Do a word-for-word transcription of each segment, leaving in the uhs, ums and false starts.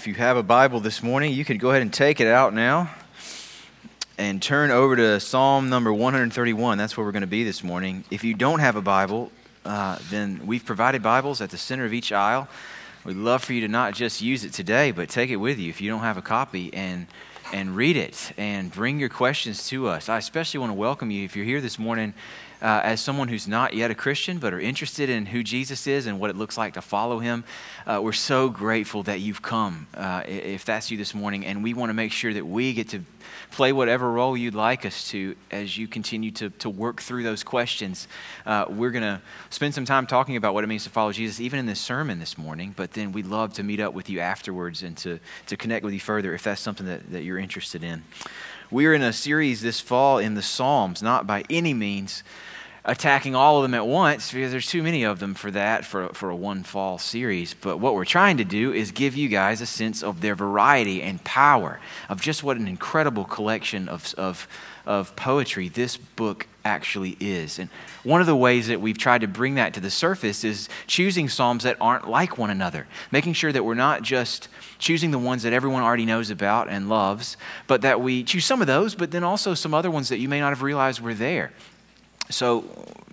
If you have a Bible this morning, you can go ahead and take it out now and turn over to Psalm number one thirty-one. That's where we're going to be this morning. If you don't have a Bible, uh, then we've provided Bibles at the center of each aisle. We'd love for you to not just use it today, but take it with you if you don't have a copy and and read it and bring your questions to us. I especially want to welcome you if you're here this morning Uh, as someone who's not yet a Christian but are interested in who Jesus is and what it looks like to follow him. Uh, we're so grateful that you've come, uh, if that's you this morning, and we want to make sure that we get to play whatever role you'd like us to as you continue to, to work through those questions. Uh, we're going to spend some time talking about what it means to follow Jesus, even in this sermon this morning, but then we'd love to meet up with you afterwards and to, to connect with you further if that's something that, that you're interested in. We are in a series this fall in the Psalms, not by any means attacking all of them at once, because there's too many of them for that, for, for a one-fall series. But what we're trying to do is give you guys a sense of their variety and power, of just what an incredible collection of of, of poetry this book actually is. And one of the ways that we've tried to bring that to the surface is choosing psalms that aren't like one another, making sure that we're not just choosing the ones that everyone already knows about and loves, but that we choose some of those, but then also some other ones that you may not have realized were there. So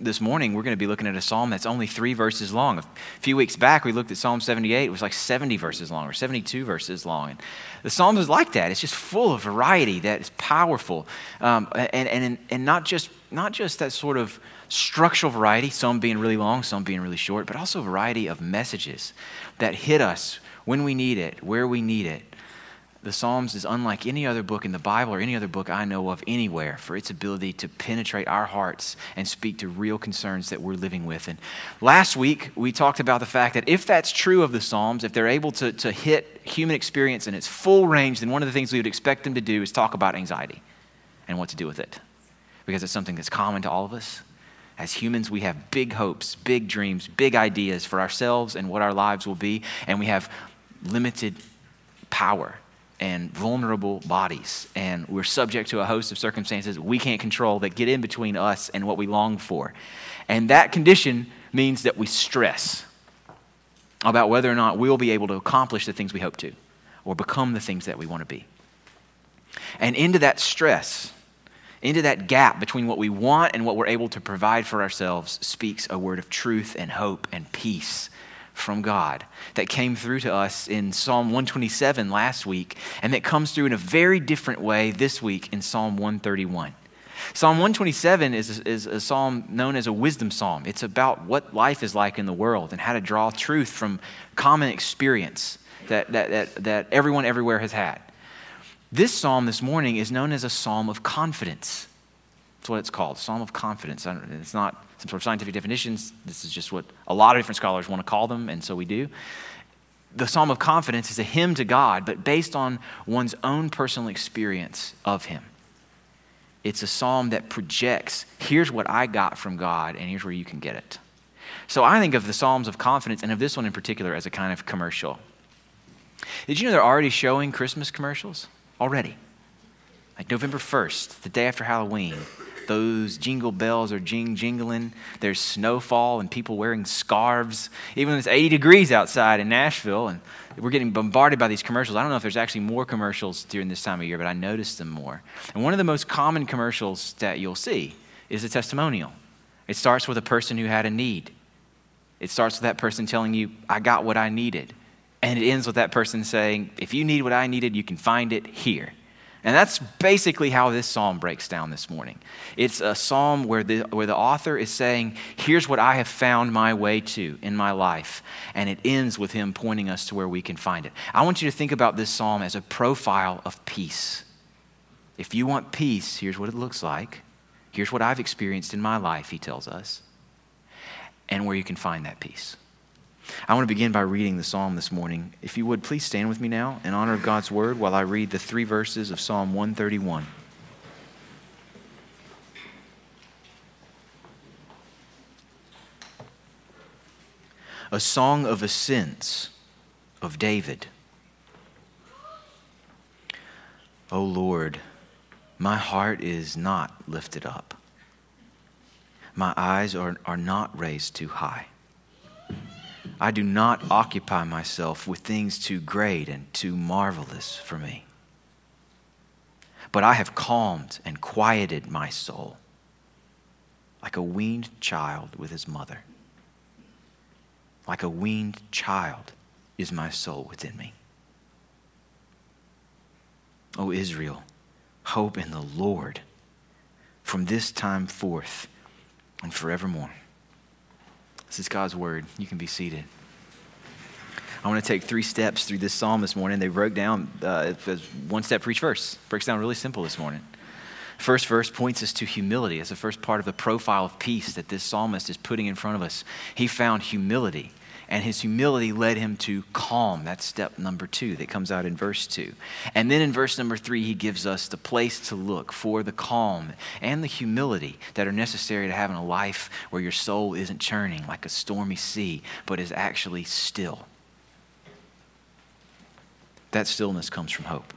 this morning, we're going to be looking at a psalm that's only three verses long. A few weeks back, we looked at Psalm seventy-eight. It was like seventy verses long or seventy-two verses long. And the psalm is like that. It's just full of variety that is powerful. Um, and, and, and not just not just that sort of structural variety, some being really long, some being really short, but also a variety of messages that hit us when we need it, where we need it. The Psalms is unlike any other book in the Bible or any other book I know of anywhere for its ability to penetrate our hearts and speak to real concerns that we're living with. And last week, we talked about the fact that if that's true of the Psalms, if they're able to, to hit human experience in its full range, then one of the things we would expect them to do is talk about anxiety and what to do with it, because it's something that's common to all of us. As humans, we have big hopes, big dreams, big ideas for ourselves and what our lives will be, and we have limited power and vulnerable bodies, and we're subject to a host of circumstances we can't control that get in between us and what we long for. And that condition means that we stress about whether or not we'll be able to accomplish the things we hope to or become the things that we want to be. And into that stress, into that gap between what we want and what we're able to provide for ourselves speaks a word of truth and hope and peace from God that came through to us in Psalm one twenty-seven last week, and that comes through in a very different way this week in Psalm one thirty-one. Psalm one twenty-seven is, is a psalm known as a wisdom psalm. It's about what life is like in the world and how to draw truth from common experience that, that, that, that everyone everywhere has had. This psalm this morning is known as a psalm of confidence. That's what it's called, Psalm of Confidence. I don't, it's not some sort of scientific definitions. This is just what a lot of different scholars want to call them, and so we do. The Psalm of Confidence is a hymn to God, but based on one's own personal experience of him. It's a psalm that projects, here's what I got from God, and here's where you can get it. So I think of the Psalms of Confidence, and of this one in particular, as a kind of commercial. Did you know they're already showing Christmas commercials? Already. Like November first, the day after Halloween, those jingle bells are jing jingling. There's snowfall and people wearing scarves. Even when it's eighty degrees outside in Nashville, and we're getting bombarded by these commercials. I don't know if there's actually more commercials during this time of year, but I noticed them more. And one of the most common commercials that you'll see is a testimonial. It starts with a person who had a need. It starts with that person telling you, I got what I needed. And it ends with that person saying, if you need what I needed, you can find it here. And that's basically how this psalm breaks down this morning. It's a psalm where the where the author is saying, here's what I have found my way to in my life. And it ends with him pointing us to where we can find it. I want you to think about this psalm as a profile of peace. If you want peace, here's what it looks like. Here's what I've experienced in my life, he tells us, and where you can find that peace. I want to begin by reading the psalm this morning. If you would, please stand with me now in honor of God's word while I read the three verses of Psalm one thirty-one. A song of ascents of David. O Lord, my heart is not lifted up. My eyes are, are not raised too high. I do not occupy myself with things too great and too marvelous for me. But I have calmed and quieted my soul like a weaned child with his mother. Like a weaned child is my soul within me. O Israel, hope in the Lord from this time forth and forevermore. This is God's word. You can be seated. I want to take three steps through this psalm this morning. They broke down uh, one step for each verse. Breaks down really simple this morning. First verse points us to humility. It's the first part of the profile of peace that this psalmist is putting in front of us. He found humility, and his humility led him to calm. That's step number two that comes out in verse two. And then in verse number three, he gives us the place to look for the calm and the humility that are necessary to having a life where your soul isn't churning like a stormy sea, but is actually still. That stillness comes from hope.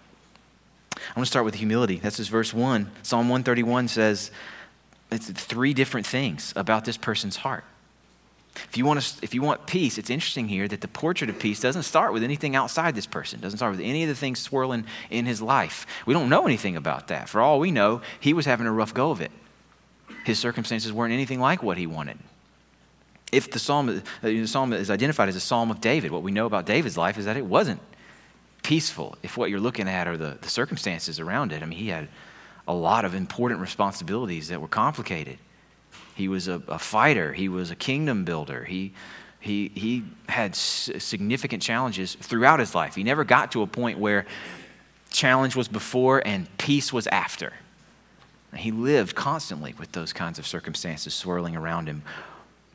I'm going to start with humility. That's just verse one. Psalm one thirty-one says it's three different things about this person's heart. If you want to, if you want peace, it's interesting here that the portrait of peace doesn't start with anything outside this person. Doesn't start with any of the things swirling in his life. We don't know anything about that. For all we know, he was having a rough go of it. His circumstances weren't anything like what he wanted. If the psalm, the psalm is identified as a psalm of David, what we know about David's life is that it wasn't peaceful, if what you're looking at are the, the circumstances around it. I mean, he had a lot of important responsibilities that were complicated. He was a, a fighter. He was a kingdom builder. He he he had s- significant challenges throughout his life. He never got to a point where challenge was before and peace was after. He lived constantly with those kinds of circumstances swirling around him.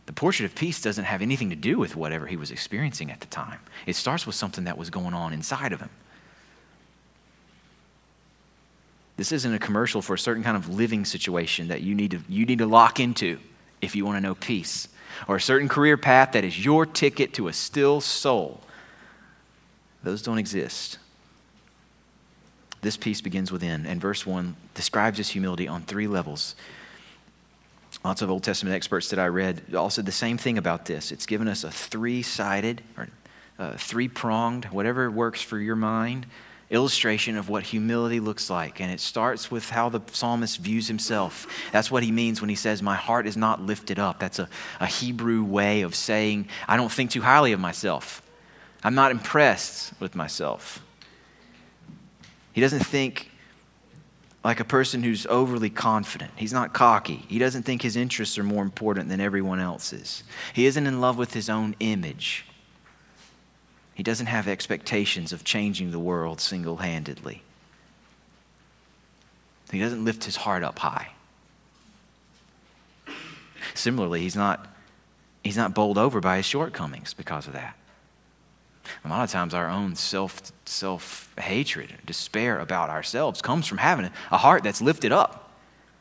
The portrait of peace doesn't have anything to do with whatever he was experiencing at the time. It starts with something that was going on inside of him. This isn't a commercial for a certain kind of living situation that you need to you need to lock into if you want to know peace, or a certain career path that is your ticket to a still soul. Those don't exist. This peace begins within, and verse one describes his humility on three levels. Lots of Old Testament experts that I read also the same thing about this. It's given us a three-sided or uh, three-pronged, whatever works for your mind, illustration of what humility looks like. And it starts with how the psalmist views himself. That's what he means when he says, my heart is not lifted up. That's a, a Hebrew way of saying, I don't think too highly of myself. I'm not impressed with myself. He doesn't think like a person who's overly confident. He's not cocky. He doesn't think his interests are more important than everyone else's. He isn't in love with his own image. He doesn't have expectations of changing the world single-handedly. He doesn't lift his heart up high. Similarly, he's not, he's not bowled over by his shortcomings because of that. A lot of times our own self, self-hatred, despair about ourselves comes from having a heart that's lifted up.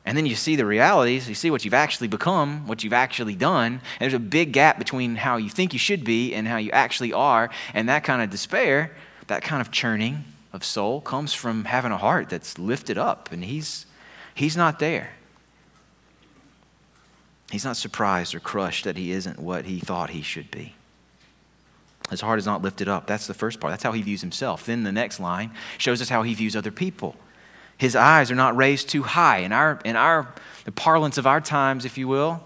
And then you see the realities, you see what you've actually become, what you've actually done, and there's a big gap between how you think you should be and how you actually are, and that kind of despair, that kind of churning of soul comes from having a heart that's lifted up, and he's he's not there. He's not surprised or crushed that he isn't what he thought he should be. His heart is not lifted up. That's the first part. That's how he views himself. Then the next line shows us how he views other people. His eyes are not raised too high. In our, in our, the parlance of our times, if you will,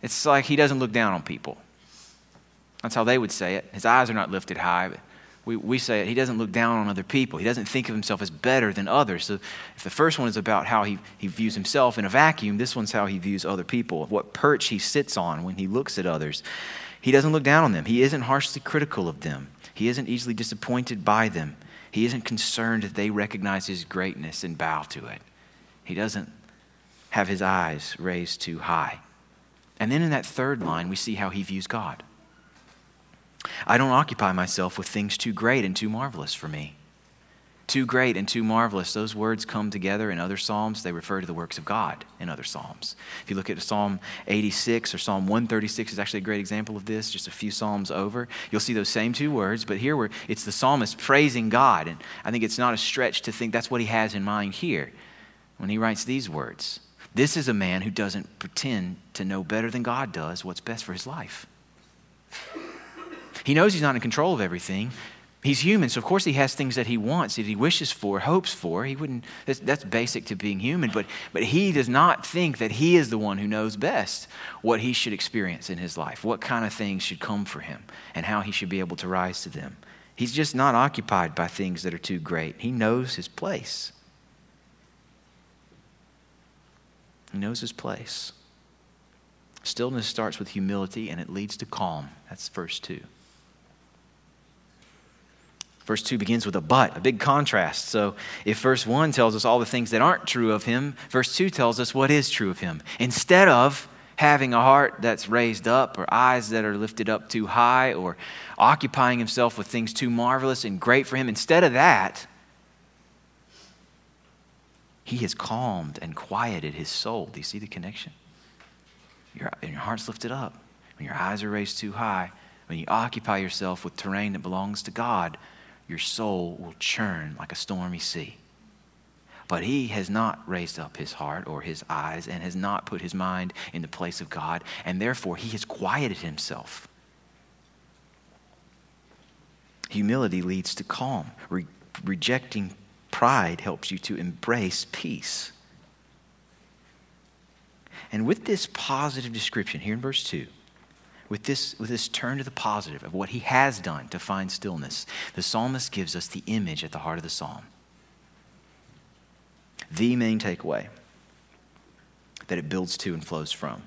it's like he doesn't look down on people. That's how they would say it. His eyes are not lifted high. But we, we say it. He doesn't look down on other people. He doesn't think of himself as better than others. So if the first one is about how he, he views himself in a vacuum, this one's how he views other people, what perch he sits on when he looks at others. He doesn't look down on them. He isn't harshly critical of them. He isn't easily disappointed by them. He isn't concerned that they recognize his greatness and bow to it. He doesn't have his eyes raised too high. And then in that third line, we see how he views God. I don't occupy myself with things too great and too marvelous for me. Too great and too marvelous. Those words come together in other psalms. They refer to the works of God in other psalms. If you look at Psalm eighty-six or Psalm one thirty-six is actually a great example of this, just a few psalms over. You'll see those same two words, but here we're, it's the psalmist praising God. And I think it's not a stretch to think that's what he has in mind here when he writes these words. This is a man who doesn't pretend to know better than God does what's best for his life. He knows he's not in control of everything. He's human, so of course he has things that he wants, that he wishes for, hopes for. He wouldn't. That's, that's basic to being human, but but he does not think that he is the one who knows best what he should experience in his life, what kind of things should come for him, and how he should be able to rise to them. He's just not occupied by things that are too great. He knows his place. He knows his place. Stillness starts with humility, and it leads to calm. That's verse two. Verse two begins with a but, a big contrast. So if verse one tells us all the things that aren't true of him, verse two tells us what is true of him. Instead of having a heart that's raised up or eyes that are lifted up too high or occupying himself with things too marvelous and great for him, instead of that, he has calmed and quieted his soul. Do you see the connection? Your, your heart's lifted up. When your eyes are raised too high, when you occupy yourself with terrain that belongs to God, your soul will churn like a stormy sea. But he has not raised up his heart or his eyes and has not put his mind in the place of God, and therefore he has quieted himself. Humility leads to calm. Re- rejecting pride helps you to embrace peace. And with this positive description here in verse two, With this, with this turn to the positive of what he has done to find stillness, the psalmist gives us the image at the heart of the psalm. The main takeaway that it builds to and flows from,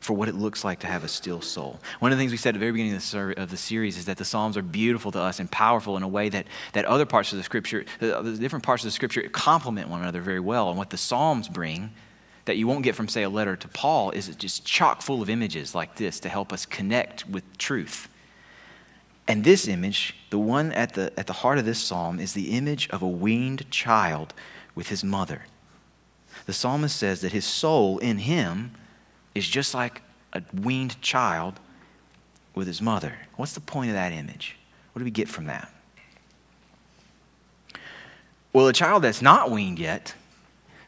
for what it looks like to have a still soul. One of the things we said at the very beginning of the, ser- of the series is that the Psalms are beautiful to us and powerful in a way that, that other parts of the Scripture, the, the different parts of the Scripture complement one another very well. And what the Psalms bring that you won't get from, say, a letter to Paul is just chock full of images like this to help us connect with truth. And this image, the one at the at the heart of this psalm, is the image of a weaned child with his mother. The psalmist says that his soul in him is just like a weaned child with his mother. What's the point of that image? What do we get from that? Well, a child that's not weaned yet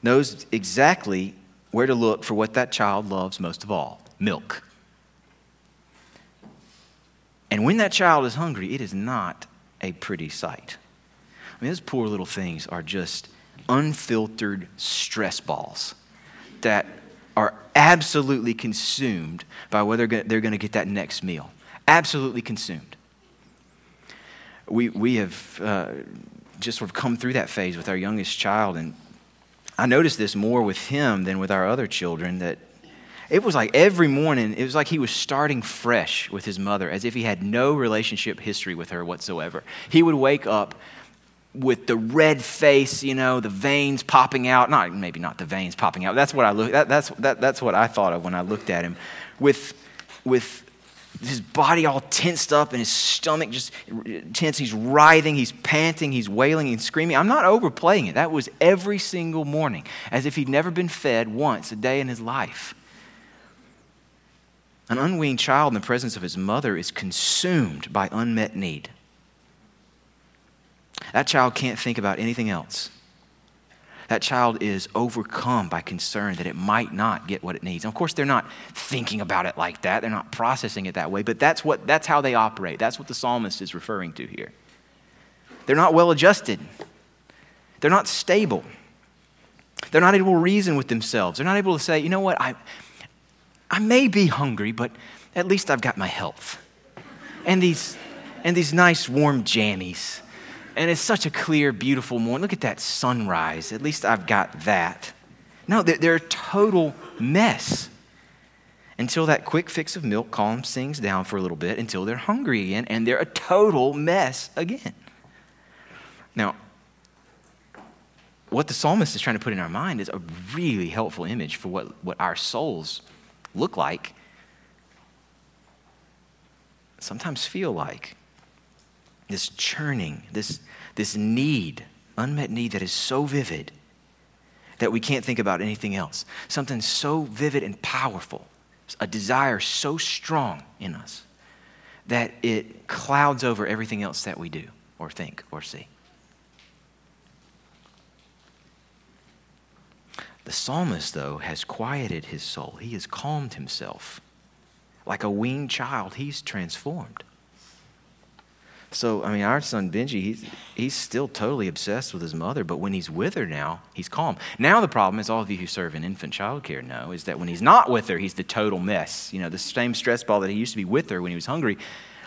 knows exactly where to look for what that child loves most of all, milk. And when that child is hungry, it is not a pretty sight. I mean, those poor little things are just unfiltered stress balls that are absolutely consumed by whether they're going to get that next meal. Absolutely consumed. We we have uh, just sort of come through that phase with our youngest child, and I noticed this more with him than with our other children, that it was like every morning, it was like he was starting fresh with his mother as if he had no relationship history with her whatsoever. He would wake up with the red face, you know, the veins popping out. Not maybe not the veins popping out. That's what I look. That, that's that, that's what I thought of when I looked at him, with with his body all tensed up and his stomach just tense. He's writhing, he's panting, he's wailing and screaming. I'm not overplaying it. That was every single morning, as if he'd never been fed once a day in his life. An unweaned child in the presence of his mother is consumed by unmet need. That child can't think about anything else. That child is overcome by concern that it might not get what it needs. And of course, they're not thinking about it like that. They're not processing it that way, but that's what that's how they operate. That's what the psalmist is referring to here. They're not well-adjusted. They're not stable. They're not able to reason with themselves. They're not able to say, you know what, I, I may be hungry, but at least I've got my health. And these, and these nice warm jammies. And it's such a clear, beautiful morning. Look at that sunrise. At least I've got that. No, they're, they're a total mess until that quick fix of milk calms things down for a little bit, until they're hungry again, and they're a total mess again. Now, what the psalmist is trying to put in our mind is a really helpful image for what, what our souls look like, sometimes feel like. This churning, this this need, unmet need that is so vivid that we can't think about anything else. Something so vivid and powerful, a desire so strong in us that it clouds over everything else that we do or think or see. The psalmist, though, has quieted his soul. He has calmed himself. Like a weaned child, he's transformed. So, I mean, our son Benji, he's, he's still totally obsessed with his mother, but when he's with her now, he's calm. Now the problem, as all of you who serve in infant childcare know, is that when he's not with her, he's the total mess. You know, the same stress ball that he used to be with her when he was hungry.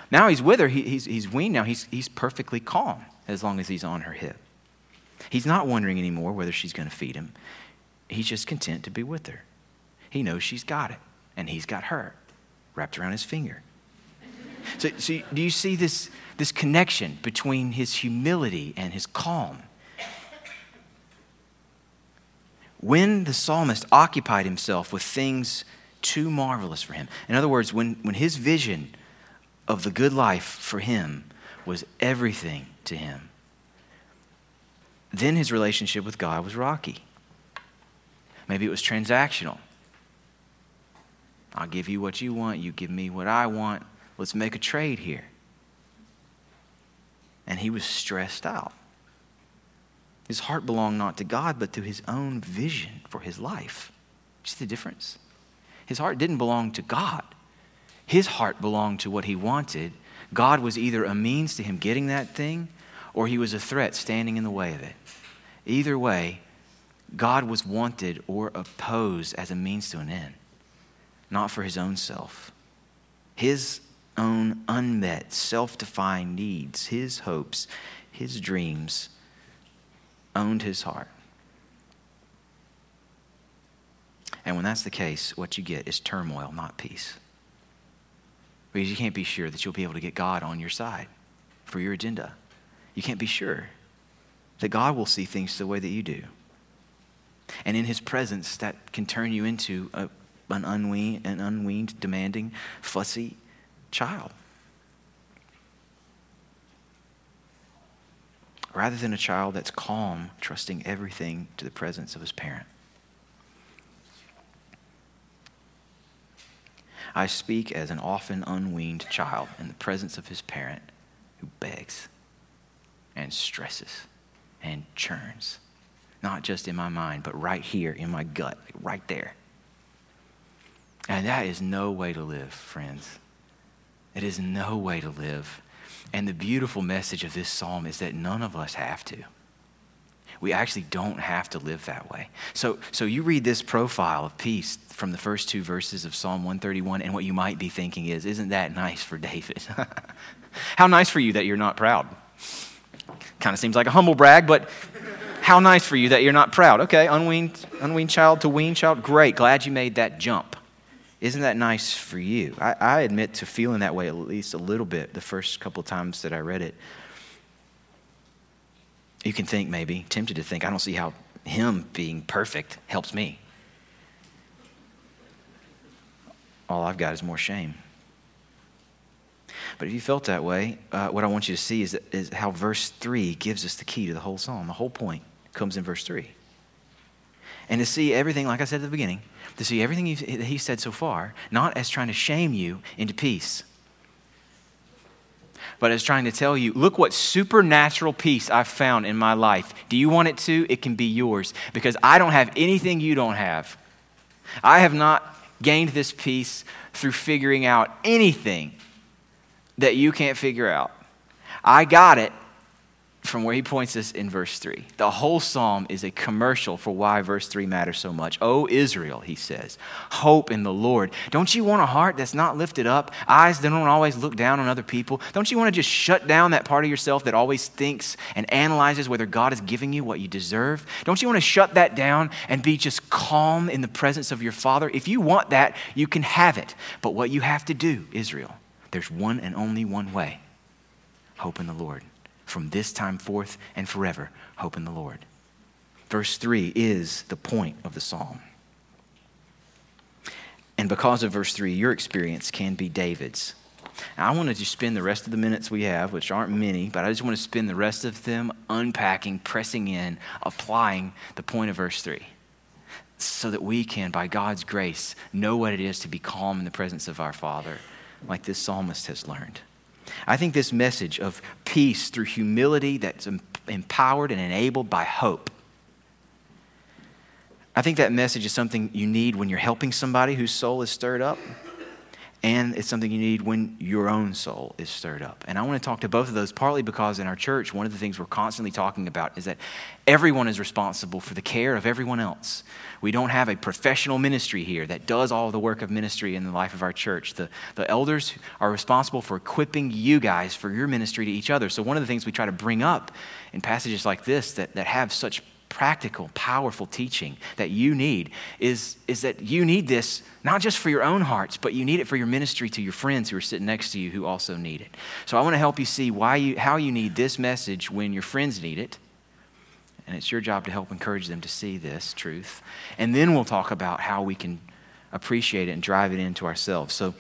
Now he's with her, he, he's, he's weaned now, he's, he's perfectly calm as long as he's on her hip. He's not wondering anymore whether she's going to feed him. He's just content to be with her. He knows she's got it, and he's got her wrapped around his finger. So, so do you see this, this connection between his humility and his calm? When the psalmist occupied himself with things too marvelous for him, in other words, when, when his vision of the good life for him was everything to him, then his relationship with God was rocky. Maybe it was transactional. I'll give you what you want, you give me what I want. Let's make a trade here. And he was stressed out. His heart belonged not to God, but to his own vision for his life. Just the difference. His heart didn't belong to God. His heart belonged to what he wanted. God was either a means to him getting that thing, or he was a threat standing in the way of it. Either way, God was wanted or opposed as a means to an end, not for his own self. His own unmet, self-defined needs, his hopes, his dreams owned his heart. And when that's the case, what you get is turmoil, not peace. Because you can't be sure that you'll be able to get God on your side for your agenda. You can't be sure that God will see things the way that you do. And in his presence, that can turn you into a An unweaned, an unweaned, demanding, fussy child. Rather than a child that's calm, trusting everything to the presence of his parent. I speak as an often unweaned child in the presence of his parent who begs and stresses and churns. Not just in my mind, but right here in my gut, right there. And that is no way to live, friends. It is no way to live. And the beautiful message of this psalm is that none of us have to. We actually don't have to live that way. So, so you read this profile of peace from the first two verses of Psalm one thirty-one, and what you might be thinking is, isn't that nice for David? How nice for you that you're not proud. Kind of seems like a humble brag, but how nice for you that you're not proud. Okay, unweaned, unweaned child to weaned child, great. Glad you made that jump. Isn't that nice for you? I, I admit to feeling that way at least a little bit the first couple times that I read it. You can think maybe, tempted to think, I don't see how him being perfect helps me. All I've got is more shame. But if you felt that way, uh, what I want you to see is, is how verse three gives us the key to the whole psalm. The whole point comes in verse three. And to see everything, like I said at the beginning, to see everything he, he said so far, not as trying to shame you into peace, but as trying to tell you, look what supernatural peace I've found in my life. Do you want it too? It can be yours, because I don't have anything you don't have. I have not gained this peace through figuring out anything that you can't figure out. I got it from where he points us in verse three. The whole psalm is a commercial for why verse three matters so much. O Israel, he says, hope in the Lord. Don't you want a heart that's not lifted up, eyes that don't always look down on other people? Don't you want to just shut down that part of yourself that always thinks and analyzes whether God is giving you what you deserve? Don't you want to shut that down and be just calm in the presence of your Father? If you want that, you can have it. But what you have to do, Israel, there's one and only one way. Hope in the Lord. From this time forth and forever, hope in the Lord. Verse three is the point of the psalm. And because of verse three, your experience can be David's. Now, I want to just spend the rest of the minutes we have, which aren't many, but I just want to spend the rest of them unpacking, pressing in, applying the point of verse three, so that we can, by God's grace, know what it is to be calm in the presence of our Father, like this psalmist has learned. I think this message of peace through humility that's empowered and enabled by hope, I think that message is something you need when you're helping somebody whose soul is stirred up, and it's something you need when your own soul is stirred up. And I want to talk to both of those, partly because in our church, one of the things we're constantly talking about is that everyone is responsible for the care of everyone else. We don't have a professional ministry here that does all the work of ministry in the life of our church. The, the elders are responsible for equipping you guys for your ministry to each other. So one of the things we try to bring up in passages like this that, that have such practical, powerful teaching that you need is, is that you need this not just for your own hearts, but you need it for your ministry to your friends who are sitting next to you who also need it. So I want to help you see why you how you need this message when your friends need it. And it's your job to help encourage them to see this truth. And then we'll talk about how we can appreciate it and drive it into ourselves. So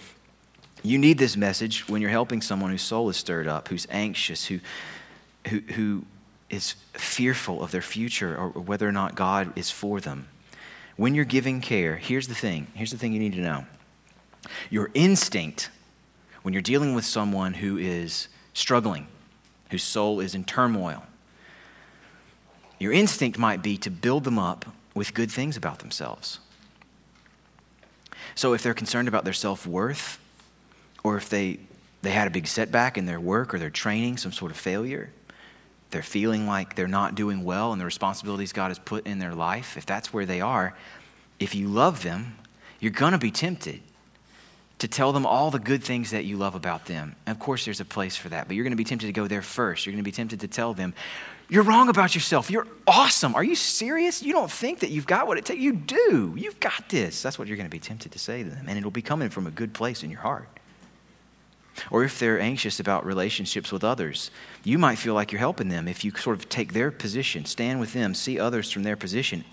you need this message when you're helping someone whose soul is stirred up, who's anxious, who who who is fearful of their future or whether or not God is for them. When you're giving care, here's the thing. Here's the thing you need to know. Your instinct, when you're dealing with someone who is struggling, whose soul is in turmoil, your instinct might be to build them up with good things about themselves. So if they're concerned about their self-worth, or if they, they had a big setback in their work or their training, some sort of failure, they're feeling like they're not doing well and the responsibilities God has put in their life, if that's where they are, if you love them, you're going to be tempted to tell them all the good things that you love about them. And of course, there's a place for that, but you're going to be tempted to go there first. You're going to be tempted to tell them, you're wrong about yourself. You're awesome. Are you serious? You don't think that you've got what it takes. You do. You've got this. That's what you're going to be tempted to say to them, and it'll be coming from a good place in your heart. Or if they're anxious about relationships with others, you might feel like you're helping them if you sort of take their position, stand with them, see others from their position,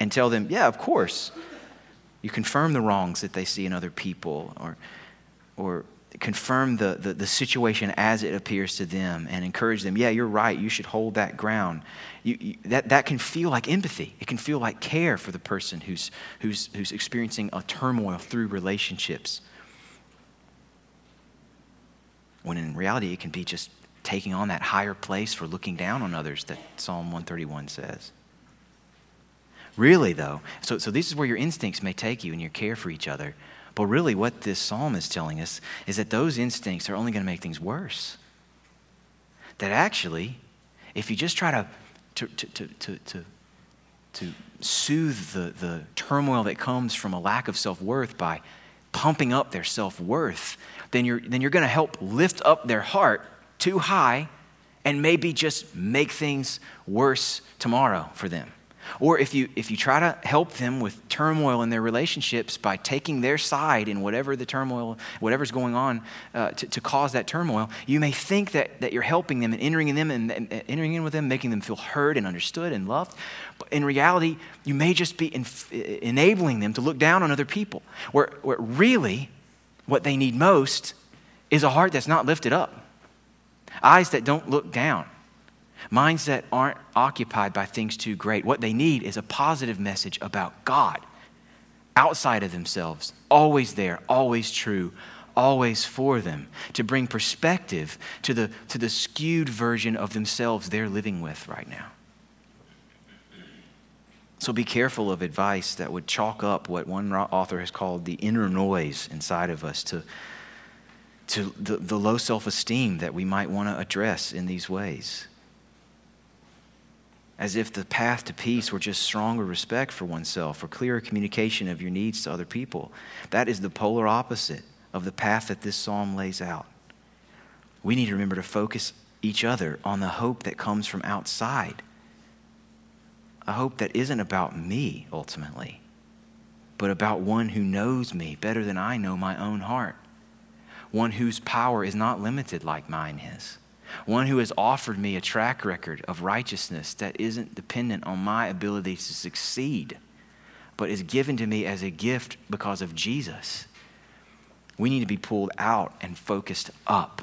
and tell them, yeah, of course. You confirm the wrongs that they see in other people, or or confirm the, the, the situation as it appears to them and encourage them, yeah, you're right, you should hold that ground. You, you, that, that can feel like empathy. It can feel like care for the person who's who's who's experiencing a turmoil through relationships, when in reality it can be just taking on that higher place for looking down on others that Psalm one thirty-one says. Really though, so, so this is where your instincts may take you in your care for each other, but really what this psalm is telling us is that those instincts are only going to make things worse. That actually, if you just try to, to, to, to, to, to, to soothe the, the turmoil that comes from a lack of self-worth by pumping up their self-worth, then you're then you're going to help lift up their heart too high and maybe just make things worse tomorrow for them. Or if you if you try to help them with turmoil in their relationships by taking their side in whatever the turmoil, whatever's going on uh, to, to cause that turmoil, you may think that, that you're helping them and entering in them and, and entering in with them, making them feel heard and understood and loved. But in reality, you may just be en- enabling them to look down on other people, where, where really what they need most is a heart that's not lifted up, eyes that don't look down, minds that aren't occupied by things too great. What they need is a positive message about God, outside of themselves, always there, always true, always for them, to bring perspective to the, to the skewed version of themselves they're living with right now. So be careful of advice that would chalk up what one author has called the inner noise inside of us to, to the, the low self-esteem that we might want to address in these ways. As if the path to peace were just stronger respect for oneself or clearer communication of your needs to other people. That is the polar opposite of the path that this psalm lays out. We need to remember to focus each other on the hope that comes from outside. A hope that isn't about me, ultimately, but about one who knows me better than I know my own heart. One whose power is not limited like mine is. One who has offered me a track record of righteousness that isn't dependent on my ability to succeed, but is given to me as a gift because of Jesus. We need to be pulled out and focused up.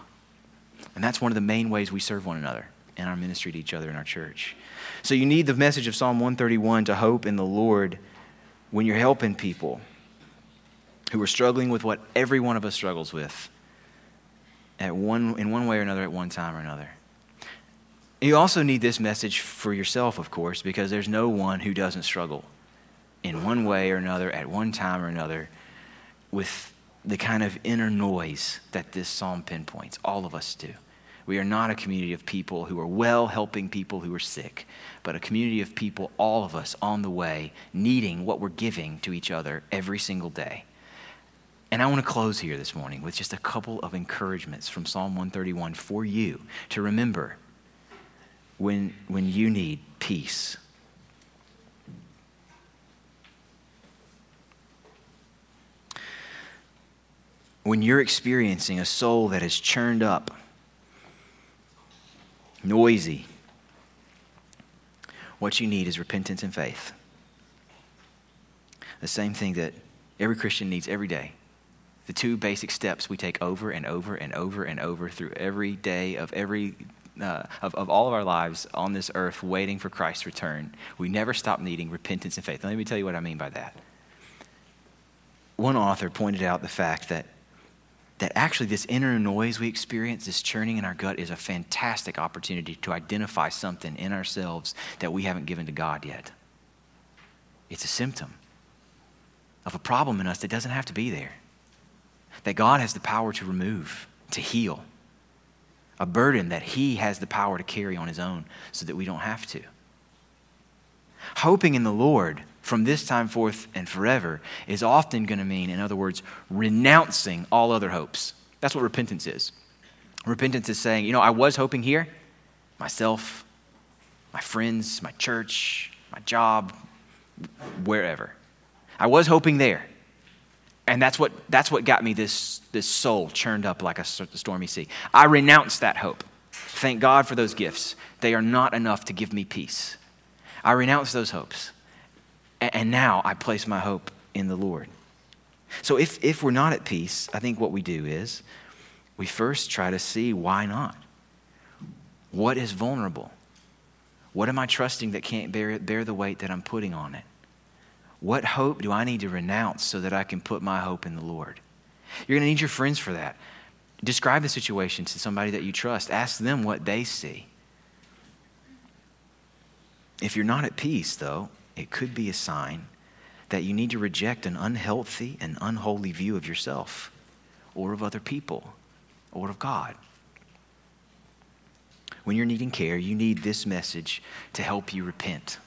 And that's one of the main ways we serve one another in our ministry to each other in our church. So you need the message of Psalm one thirty-one to hope in the Lord when you're helping people who are struggling with what every one of us struggles with, at one in one way or another, at one time or another. You also need this message for yourself, of course, because there's no one who doesn't struggle in one way or another, at one time or another, with the kind of inner noise that this psalm pinpoints. All of us do. We are not a community of people who are well helping people who are sick, but a community of people, all of us on the way, needing what we're giving to each other every single day. And I want to close here this morning with just a couple of encouragements from Psalm one thirty-one for you to remember when, when you need peace. When you're experiencing a soul that is churned up, noisy, what you need is repentance and faith. The same thing that every Christian needs every day. The two basic steps we take over and over and over and over through every day of every uh, of, of all of our lives on this earth, waiting for Christ's return. We never stop needing repentance and faith. Now, let me tell you what I mean by that. One author pointed out the fact that that actually this inner noise we experience, this churning in our gut, is a fantastic opportunity to identify something in ourselves that we haven't given to God yet. It's a symptom of a problem in us that doesn't have to be there, that God has the power to remove, to heal, a burden that he has the power to carry on his own so that we don't have to. Hoping in the Lord from this time forth and forever is often going to mean, in other words, renouncing all other hopes. That's what repentance is. Repentance is saying, you know, I was hoping here, myself, my friends, my church, my job, wherever. I was hoping there. And that's what that's what got me this, this soul churned up like a stormy sea. I renounce that hope. Thank God for those gifts. They are not enough to give me peace. I renounce those hopes. And now I place my hope in the Lord. So if, if we're not at peace, I think what we do is we first try to see why not. What is vulnerable? What am I trusting that can't bear, bear the weight that I'm putting on it? What hope do I need to renounce so that I can put my hope in the Lord? You're going to need your friends for that. Describe the situation to somebody that you trust. Ask them what they see. If you're not at peace, though, it could be a sign that you need to reject an unhealthy and unholy view of yourself or of other people or of God. When you're needing care, you need this message to help you repent.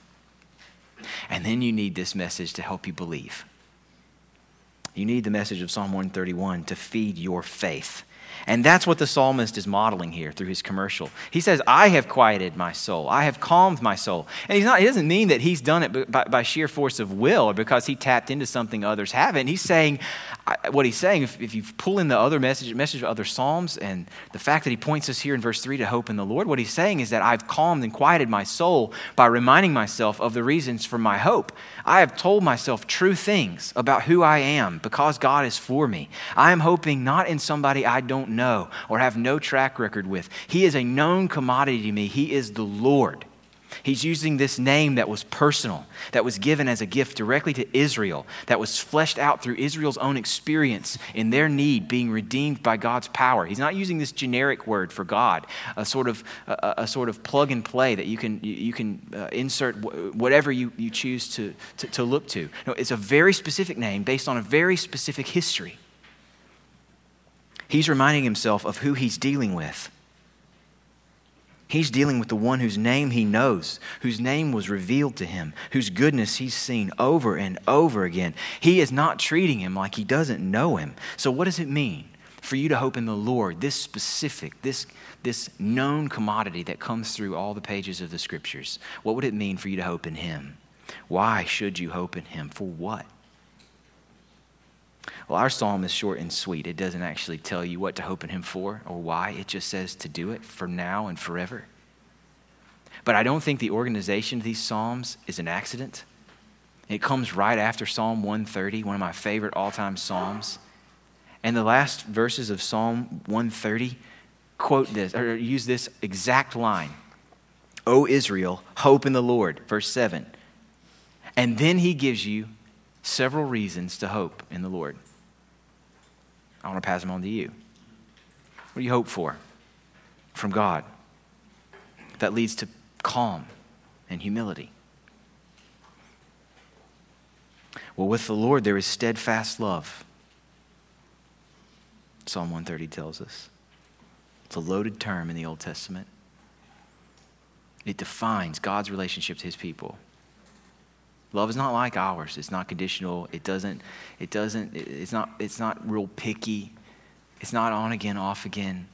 And then you need this message to help you believe. You need the message of Psalm one thirty-one to feed your faith. And that's what the psalmist is modeling here through his commercial. He says, I have quieted my soul. I have calmed my soul. And he's not, he doesn't mean that he's done it by, by sheer force of will or because he tapped into something others haven't. He's saying, I, what he's saying, if, if you pull in the other message, message of other psalms and the fact that he points us here in verse three to hope in the Lord, what he's saying is that I've calmed and quieted my soul by reminding myself of the reasons for my hope. I have told myself true things about who I am because God is for me. I am hoping not in somebody I don't know or have no track record with. He is a known commodity to me. He is the Lord. He's using this name that was personal, that was given as a gift directly to Israel, that was fleshed out through Israel's own experience in their need being redeemed by God's power. He's not using this generic word for God, a sort of a, a sort of plug and play that you can you can uh, insert whatever you, you choose to, to to look to. No, it's a very specific name based on a very specific history. He's reminding himself of who he's dealing with. He's dealing with the one whose name he knows, whose name was revealed to him, whose goodness he's seen over and over again. He is not treating him like he doesn't know him. So what does it mean for you to hope in the Lord, this specific, this, this known commodity that comes through all the pages of the Scriptures? What would it mean for you to hope in him? Why should you hope in him? For what? Well, our psalm is short and sweet. It doesn't actually tell you what to hope in him for or why. It just says to do it for now and forever. But I don't think the organization of these psalms is an accident. It comes right after Psalm one thirty, one of my favorite all-time psalms. And the last verses of Psalm one thirty quote this, or use this exact line. O Israel, hope in the Lord, verse seven. And then he gives you several reasons to hope in the Lord. I want to pass them on to you. What do you hope for from God that leads to calm and humility? Well, with the Lord, there is steadfast love. Psalm one thirty tells us. It's a loaded term in the Old Testament. It defines God's relationship to his people. Love is not like ours. It's not conditional. It doesn't, it doesn't, it's not, it's not real picky. It's not on again, off again.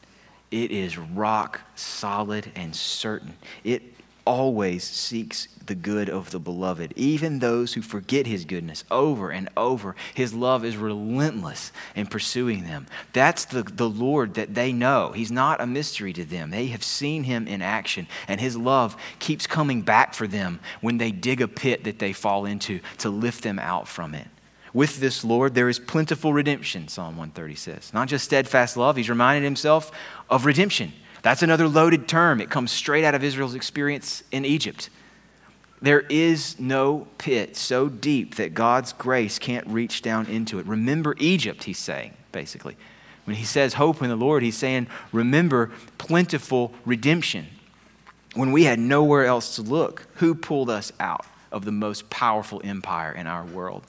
It is rock solid and certain. It always seeks the good of the beloved. Even those who forget his goodness over and over, his love is relentless in pursuing them. That's the, the Lord that they know. He's not a mystery to them. They have seen him in action, and his love keeps coming back for them when they dig a pit that they fall into to lift them out from it. With this Lord, there is plentiful redemption, Psalm one thirty says. Not just steadfast love, he's reminded himself of redemption. That's another loaded term. It comes straight out of Israel's experience in Egypt. There is no pit so deep that God's grace can't reach down into it. Remember Egypt, he's saying, basically. When he says hope in the Lord, he's saying, remember plentiful redemption. When we had nowhere else to look, who pulled us out of the most powerful empire in our world?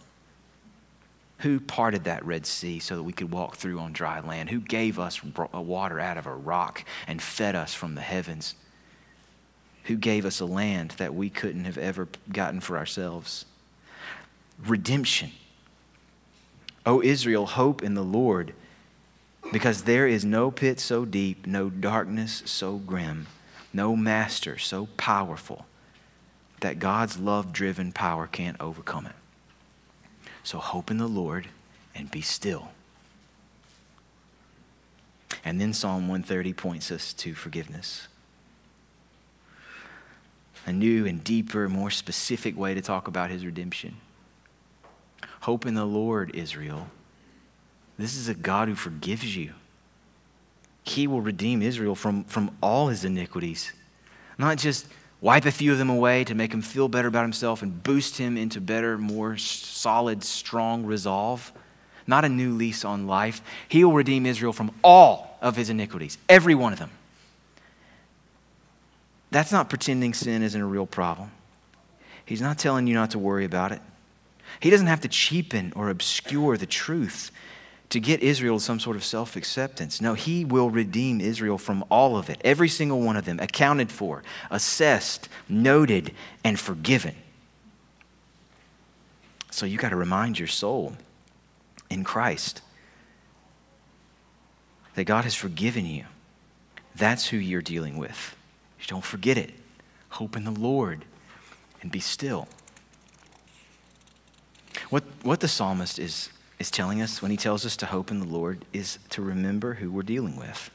Who parted that Red Sea so that we could walk through on dry land? Who gave us water out of a rock and fed us from the heavens? Who gave us a land that we couldn't have ever gotten for ourselves? Redemption. O Israel, hope in the Lord, because there is no pit so deep, no darkness so grim, no master so powerful that God's love-driven power can't overcome it. So hope in the Lord and be still. And then Psalm one thirty points us to forgiveness. A new and deeper, more specific way to talk about his redemption. Hope in the Lord, Israel. This is a God who forgives you. He will redeem Israel from, from all his iniquities. Not just wipe a few of them away to make him feel better about himself and boost him into better, more solid, strong resolve. Not a new lease on life. He will redeem Israel from all of his iniquities, every one of them. That's not pretending sin isn't a real problem. He's not telling you not to worry about it. He doesn't have to cheapen or obscure the truth to get Israel to some sort of self-acceptance. No, he will redeem Israel from all of it. Every single one of them accounted for, assessed, noted, and forgiven. So you got to remind your soul in Christ that God has forgiven you. That's who you're dealing with. You don't forget it. Hope in the Lord and be still. What, what the psalmist is is telling us when he tells us to hope in the Lord is to remember who we're dealing with.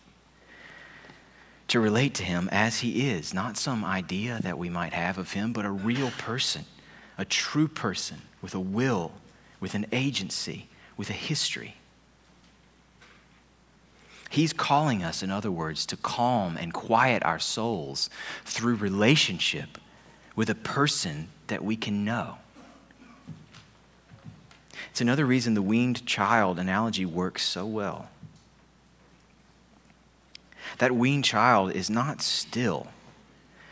To relate to him as he is, not some idea that we might have of him, but a real person, a true person with a will, with an agency, with a history. He's calling us, in other words, to calm and quiet our souls through relationship with a person that we can know. It's another reason the weaned child analogy works so well. That weaned child is not still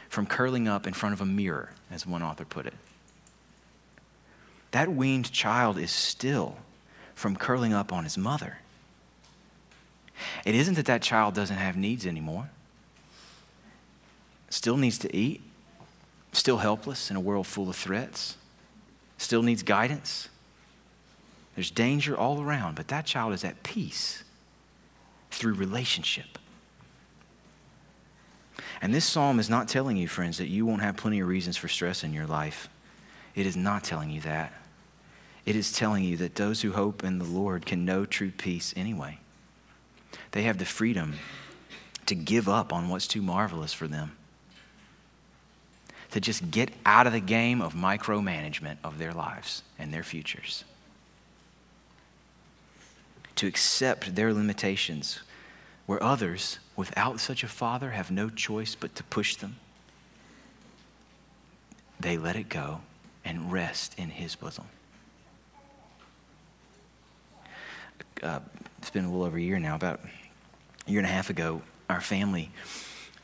from curling up in front of a mirror, as one author put it. That weaned child is still from curling up on his mother. It isn't that that child doesn't have needs anymore. Still needs to eat, still helpless in a world full of threats, still needs guidance. There's danger all around, but that child is at peace through relationship. And this psalm is not telling you, friends, that you won't have plenty of reasons for stress in your life. It is not telling you that. It is telling you that those who hope in the Lord can know true peace anyway. They have the freedom to give up on what's too marvelous for them. To just get out of the game of micromanagement of their lives and their futures. To accept their limitations, where others, without such a father, have no choice but to push them. They let it go and rest in his bosom. Uh, it's been a little over a year now, about a year and a half ago, our family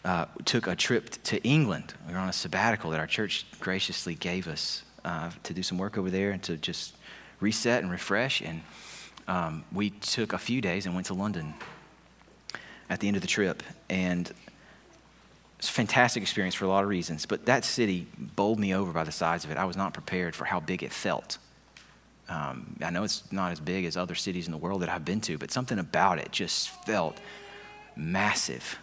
uh, took a trip to England. We were on a sabbatical that our church graciously gave us uh, to do some work over there and to just reset and refresh. And um, we took a few days and went to London at the end of the trip. And it's a fantastic experience for a lot of reasons, but that city bowled me over by the size of it. I was not prepared for how big it felt. Um, I know it's not as big as other cities in the world that I've been to, but something about it just felt massive.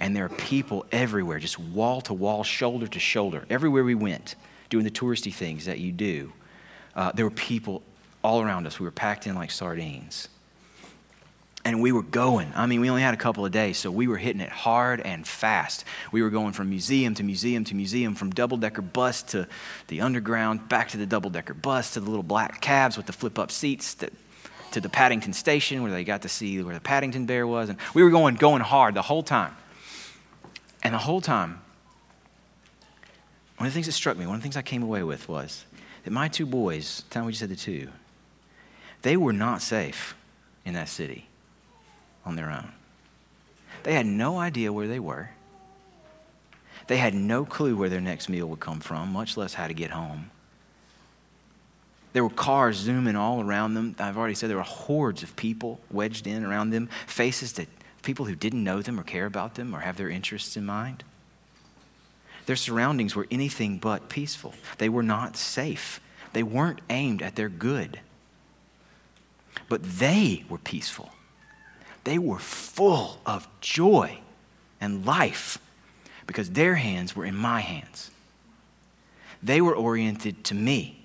And there are people everywhere, just wall to wall, shoulder to shoulder. Everywhere we went, doing the touristy things that you do, uh, there were people all around us. We were packed in like sardines. And we were going. I mean, we only had a couple of days, so we were hitting it hard and fast. We were going from museum to museum to museum, from double-decker bus to the underground, back to the double-decker bus, to the little black cabs with the flip-up seats, that to the Paddington station where they got to see where the Paddington bear was. And we were going, going hard the whole time. And the whole time, one of the things that struck me, one of the things I came away with was that my two boys, the time we just had the two, they were not safe in that city on their own. They had no idea where they were. They had no clue where their next meal would come from, much less how to get home. There were cars zooming all around them. I've already said there were hordes of people wedged in around them, faces that people who didn't know them or care about them or have their interests in mind. Their surroundings were anything but peaceful. They were not safe. They weren't aimed at their good. But they were peaceful. They were full of joy and life because their hands were in my hands. They were oriented to me.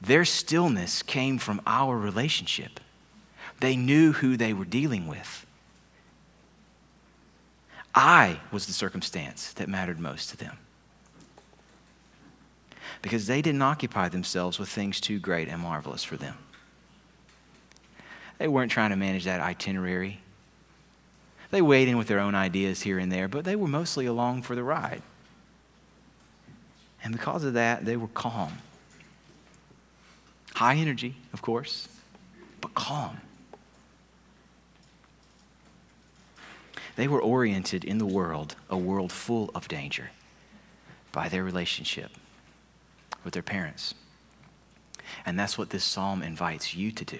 Their stillness came from our relationship. They knew who they were dealing with. I was the circumstance that mattered most to them because they didn't occupy themselves with things too great and marvelous for them. They weren't trying to manage that itinerary. They weighed in with their own ideas here and there, but they were mostly along for the ride. And because of that, they were calm. High energy, of course, but calm. They were oriented in the world, a world full of danger, by their relationship with their parents. And that's what this psalm invites you to do.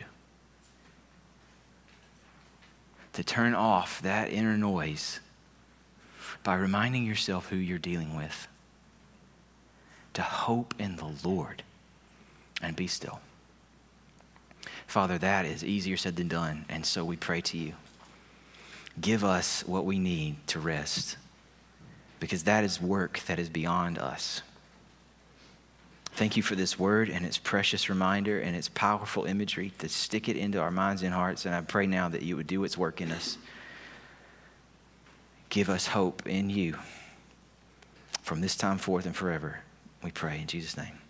To turn off that inner noise by reminding yourself who you're dealing with. To hope in the Lord and be still. Father, that is easier said than done, and so we pray to you. Give us what we need to rest, because that is work that is beyond us. Thank you for this word and its precious reminder and its powerful imagery to stick it into our minds and hearts. And I pray now that you would do its work in us. Give us hope in you from this time forth and forever. We pray in Jesus' name.